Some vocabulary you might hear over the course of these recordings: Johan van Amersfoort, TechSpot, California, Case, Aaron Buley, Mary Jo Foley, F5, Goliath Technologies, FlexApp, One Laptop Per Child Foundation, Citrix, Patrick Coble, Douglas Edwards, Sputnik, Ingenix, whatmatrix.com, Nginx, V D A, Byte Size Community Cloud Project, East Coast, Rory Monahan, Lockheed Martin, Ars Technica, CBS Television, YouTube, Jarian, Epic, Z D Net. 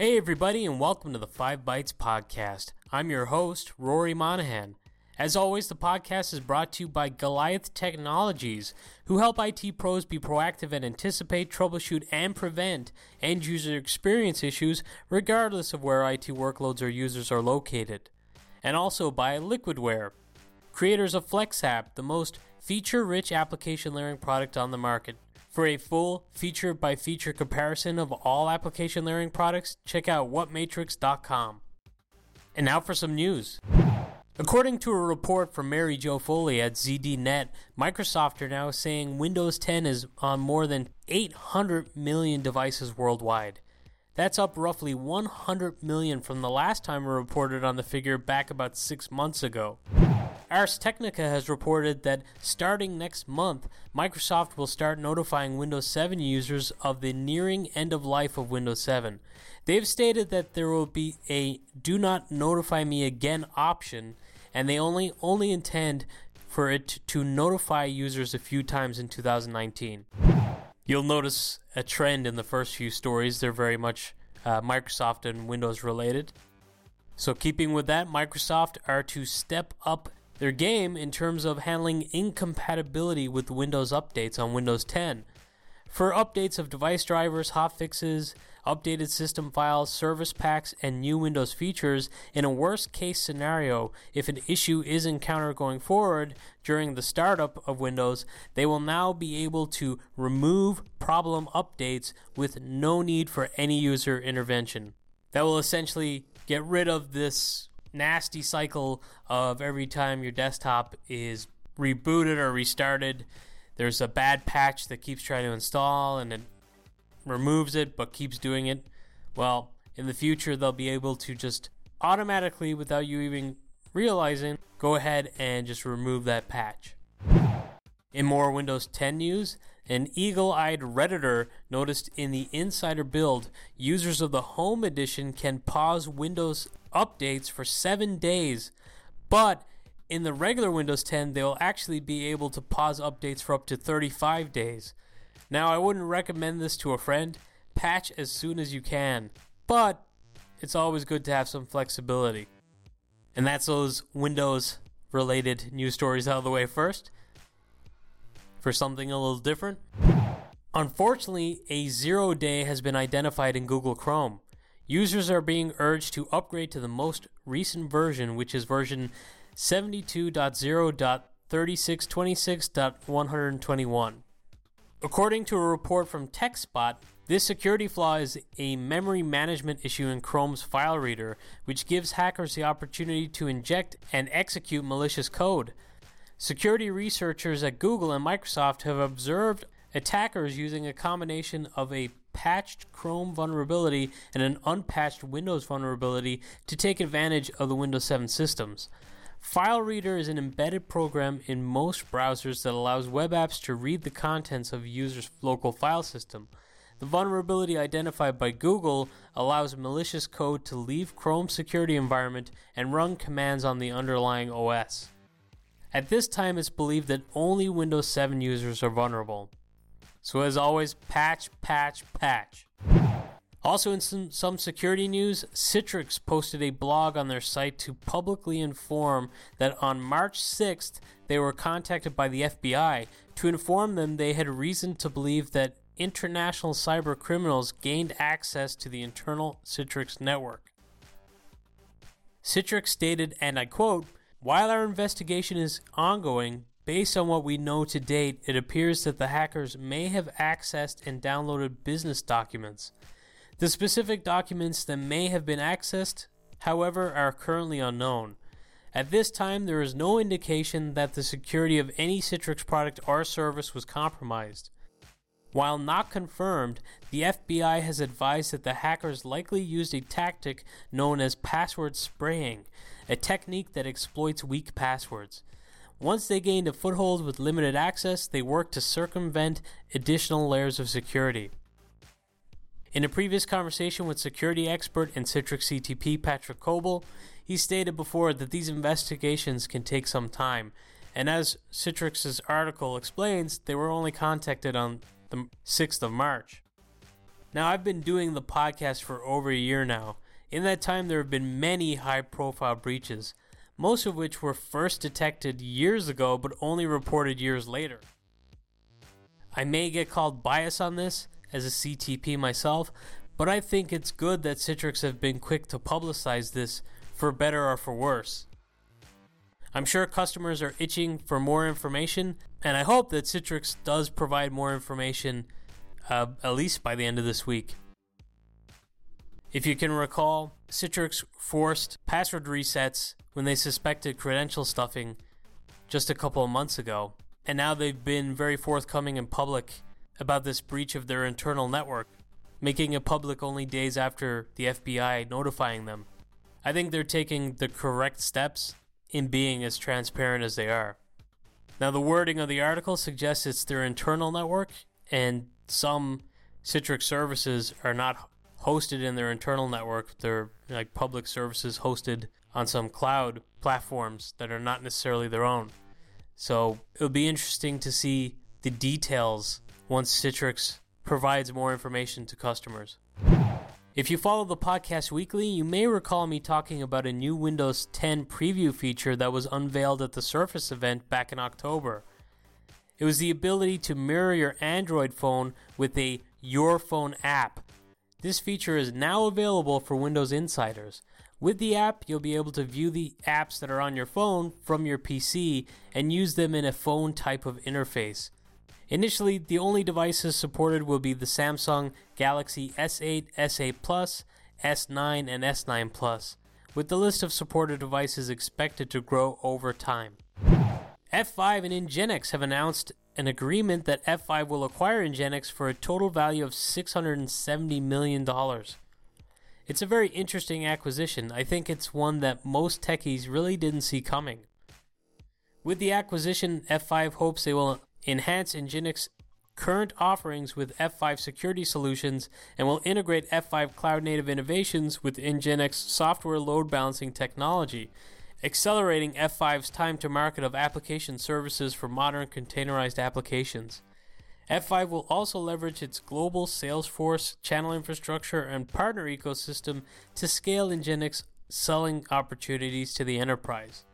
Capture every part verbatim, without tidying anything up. Hey everybody, and welcome to the Five Bytes Podcast. I'm your host, Rory Monahan. As always, the podcast is brought to you by Goliath Technologies, who help I T pros be proactive and anticipate, troubleshoot, and prevent end-user experience issues, regardless of where I T workloads or users are located. And also by Liquidware, creators of FlexApp, the most feature-rich application layering product on the market. For a full feature-by-feature comparison of all application layering products, check out what matrix dot com. And now for some news. According to a report from Mary Jo Foley at Z D Net, Microsoft are now saying Windows ten is on more than eight hundred million devices worldwide. That's up roughly one hundred million from the last time we reported on the figure back about six months ago. Ars Technica has reported that starting next month, Microsoft will start notifying Windows seven users of the nearing end of life of Windows seven. They've stated that there will be a "Do Not Notify Me Again" option, and they only only intend for it to notify users a few times in two thousand nineteen. You'll notice a trend in the first few stories. They're very much uh, Microsoft and Windows related. So keeping with that, Microsoft are to step up their game in terms of handling incompatibility with Windows updates on Windows ten. For updates of device drivers, hotfixes, updated system files, service packs, and new Windows features, in a worst-case scenario, if an issue is encountered going forward during the startup of Windows, they will now be able to remove problem updates with no need for any user intervention. That will essentially get rid of this nasty cycle of every time your desktop is rebooted or restarted, there's a bad patch that keeps trying to install and it removes it but keeps doing it. Well, in the future, they'll be able to just automatically, without you even realizing, go ahead and just remove that patch. In more Windows ten news, an eagle-eyed Redditor noticed in the insider build, users of the Home Edition can pause Windows updates for seven days, but in the regular Windows ten, they'll actually be able to pause updates for up to thirty-five days. Now, I wouldn't recommend this to a friend. Patch as soon as you can, but it's always good to have some flexibility. And that's those Windows-related news stories out of the way first. For something a little different, unfortunately, a zero day has been identified in Google Chrome. Users are being urged to upgrade to the most recent version, which is version seventy-two dot zero dot thirty-six twenty-six dot one twenty-one. According to a report from TechSpot, this security flaw is a memory management issue in Chrome's file reader, which gives hackers the opportunity to inject and execute malicious code. Security researchers at Google and Microsoft have observed attackers using a combination of a patched Chrome vulnerability and an unpatched Windows vulnerability to take advantage of the Windows seven systems. File Reader is an embedded program in most browsers that allows web apps to read the contents of a user's local file system. The vulnerability identified by Google allows malicious code to leave Chrome's security environment and run commands on the underlying O S. At this time, it's believed that only Windows seven users are vulnerable. So as always, patch, patch, patch. Also in some, some security news, Citrix posted a blog on their site to publicly inform that on March sixth, they were contacted by the F B I to inform them they had reason to believe that international cyber criminals gained access to the internal Citrix network. Citrix stated, and I quote, "While our investigation is ongoing, based on what we know to date, it appears that the hackers may have accessed and downloaded business documents. The specific documents that may have been accessed, however, are currently unknown. At this time, there is no indication that the security of any Citrix product or service was compromised. While not confirmed, the F B I has advised that the hackers likely used a tactic known as password spraying, a technique that exploits weak passwords. Once they gained a foothold with limited access, they worked to circumvent additional layers of security." In a previous conversation with security expert and Citrix C T P Patrick Coble, he stated before that these investigations can take some time, and as Citrix's article explains, they were only contacted on the sixth of March. Now, I've been doing the podcast for over a year now. In that time, there have been many high-profile breaches, most of which were first detected years ago but only reported years later. I may get called biased on this, as a C T P myself, but I think it's good that Citrix have been quick to publicize this, for better or for worse. I'm sure customers are itching for more information, and I hope that Citrix does provide more information, uh, at least by the end of this week. If you can recall, Citrix forced password resets when they suspected credential stuffing just a couple of months ago, and now they've been very forthcoming in public about this breach of their internal network, making it public only days after the F B I notifying them. I think they're taking the correct steps in being as transparent as they are. Now, the wording of the article suggests it's their internal network, and some Citrix services are not hosted in their internal network. They're like public services hosted on some cloud platforms that are not necessarily their own. So it'll be interesting to see the details once Citrix provides more information to customers. If you follow the podcast weekly, you may recall me talking about a new Windows ten preview feature that was unveiled at the Surface event back in October. It was the ability to mirror your Android phone with a Your Phone app. This feature is now available for Windows Insiders. With the app, you'll be able to view the apps that are on your phone from your P C and use them in a phone type of interface. Initially, the only devices supported will be the Samsung Galaxy S eight, S eight Plus, S nine, and S nine Plus, with the list of supported devices expected to grow over time. F five and Ingenix have announced an agreement that F five will acquire Ingenix for a total value of six hundred seventy million dollars. It's a very interesting acquisition. I think it's one that most techies really didn't see coming. With the acquisition, F five hopes they will enhance Nginx current offerings with F five security solutions and will integrate F five cloud-native innovations with Nginx software load balancing technology, accelerating F five's time to market of application services for modern containerized applications. F five will also leverage its global Salesforce channel infrastructure and partner ecosystem to scale Nginx selling opportunities to the enterprise.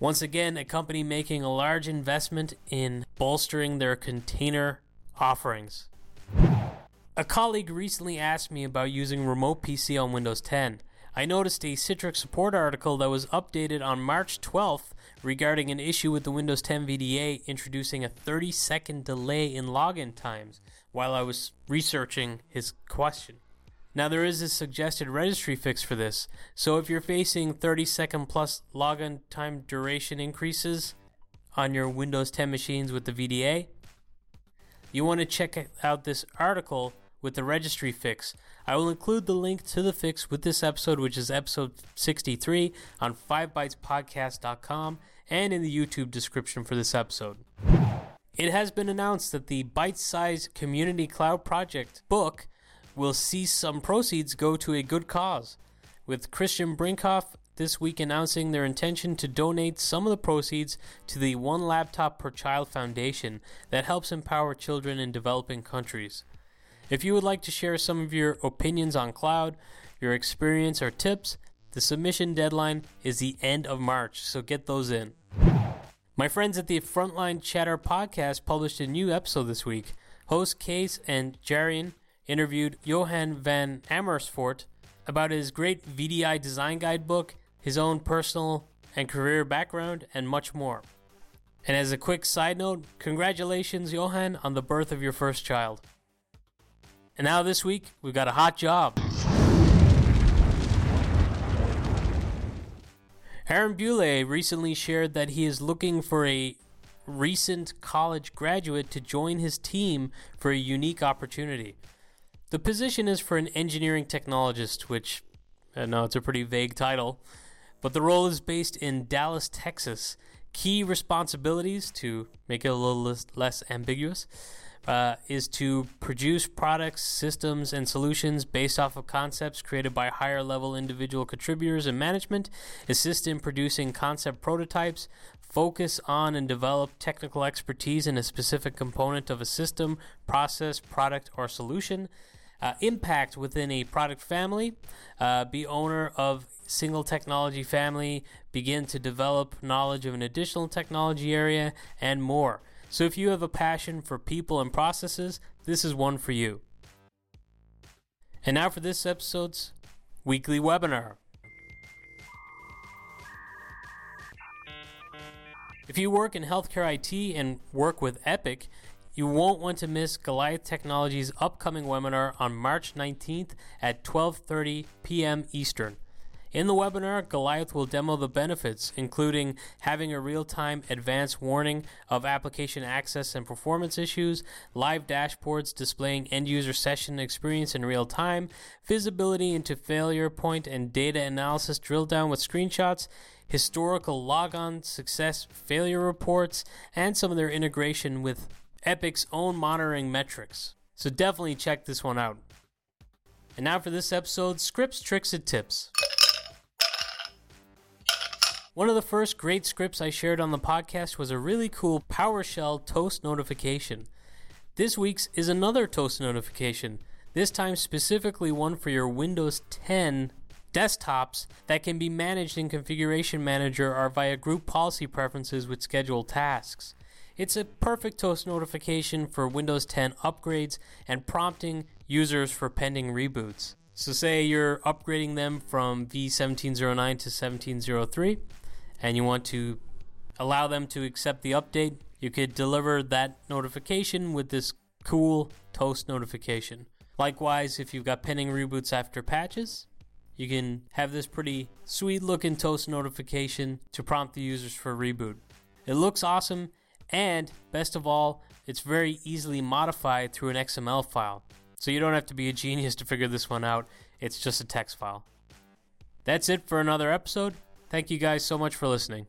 Once again, a company making a large investment in bolstering their container offerings. A colleague recently asked me about using Remote P C on Windows ten. I noticed a Citrix support article that was updated on March twelfth regarding an issue with the Windows ten V D A introducing a thirty second delay in login times while I was researching his question. Now, there is a suggested registry fix for this, so if you're facing thirty second plus login time duration increases on your Windows ten machines with the V D A, you want to check out this article with the registry fix. I will include the link to the fix with this episode, which is episode sixty-three, on five bytes podcast dot com and in the YouTube description for this episode. It has been announced that the Byte Size Community Cloud Project book will see some proceeds go to a good cause, with Christian Brinkhoff this week announcing their intention to donate some of the proceeds to the One Laptop Per Child Foundation that helps empower children in developing countries. If you would like to share some of your opinions on cloud, your experience, or tips, the submission deadline is the end of March, so get those in. My friends at the Frontline Chatter Podcast published a new episode this week. Hosts Case and Jarian interviewed Johan van Amersfoort about his great V D I design guidebook, his own personal and career background, and much more. And as a quick side note, congratulations, Johan, on the birth of your first child. And now this week, we've got a hot job. Aaron Buley recently shared that he is looking for a recent college graduate to join his team for a unique opportunity. The position is for an engineering technologist, which, I know it's a pretty vague title, but the role is based in Dallas, Texas. Key responsibilities, to make it a little less ambiguous, uh, is to produce products, systems, and solutions based off of concepts created by higher-level individual contributors and management, assist in producing concept prototypes, Focus on and develop technical expertise in a specific component of a system, process, product, or solution. Uh, impact within a product family. Uh, be owner of single technology family. Begin to develop knowledge of an additional technology area, and more. So if you have a passion for people and processes, this is one for you. And now for this episode's weekly webinar. If you work in healthcare I T and work with Epic, you won't want to miss Goliath Technologies' upcoming webinar on March nineteenth at twelve thirty p.m. Eastern. In the webinar, Goliath will demo the benefits, including having a real-time advanced warning of application access and performance issues, live dashboards displaying end-user session experience in real time, visibility into failure point and data analysis drilled down with screenshots, historical logon success failure reports, and some of their integration with Epic's own monitoring metrics. So definitely check this one out. And now for this episode, scripts, tricks, and tips. One of the first great scripts I shared on the podcast was a really cool PowerShell toast notification. This week's is another toast notification, this time specifically one for your Windows ten desktops that can be managed in Configuration Manager or via Group Policy Preferences with scheduled tasks. It's a perfect toast notification for Windows ten upgrades and prompting users for pending reboots. So say you're upgrading them from V seventeen oh nine to seventeen oh three and you want to allow them to accept the update, you could deliver that notification with this cool toast notification. Likewise, if you've got pending reboots after patches, you can have this pretty sweet looking toast notification to prompt the users for reboot. It looks awesome, and best of all, it's very easily modified through an X M L file. So you don't have to be a genius to figure this one out. It's just a text file. That's it for another episode. Thank you guys so much for listening.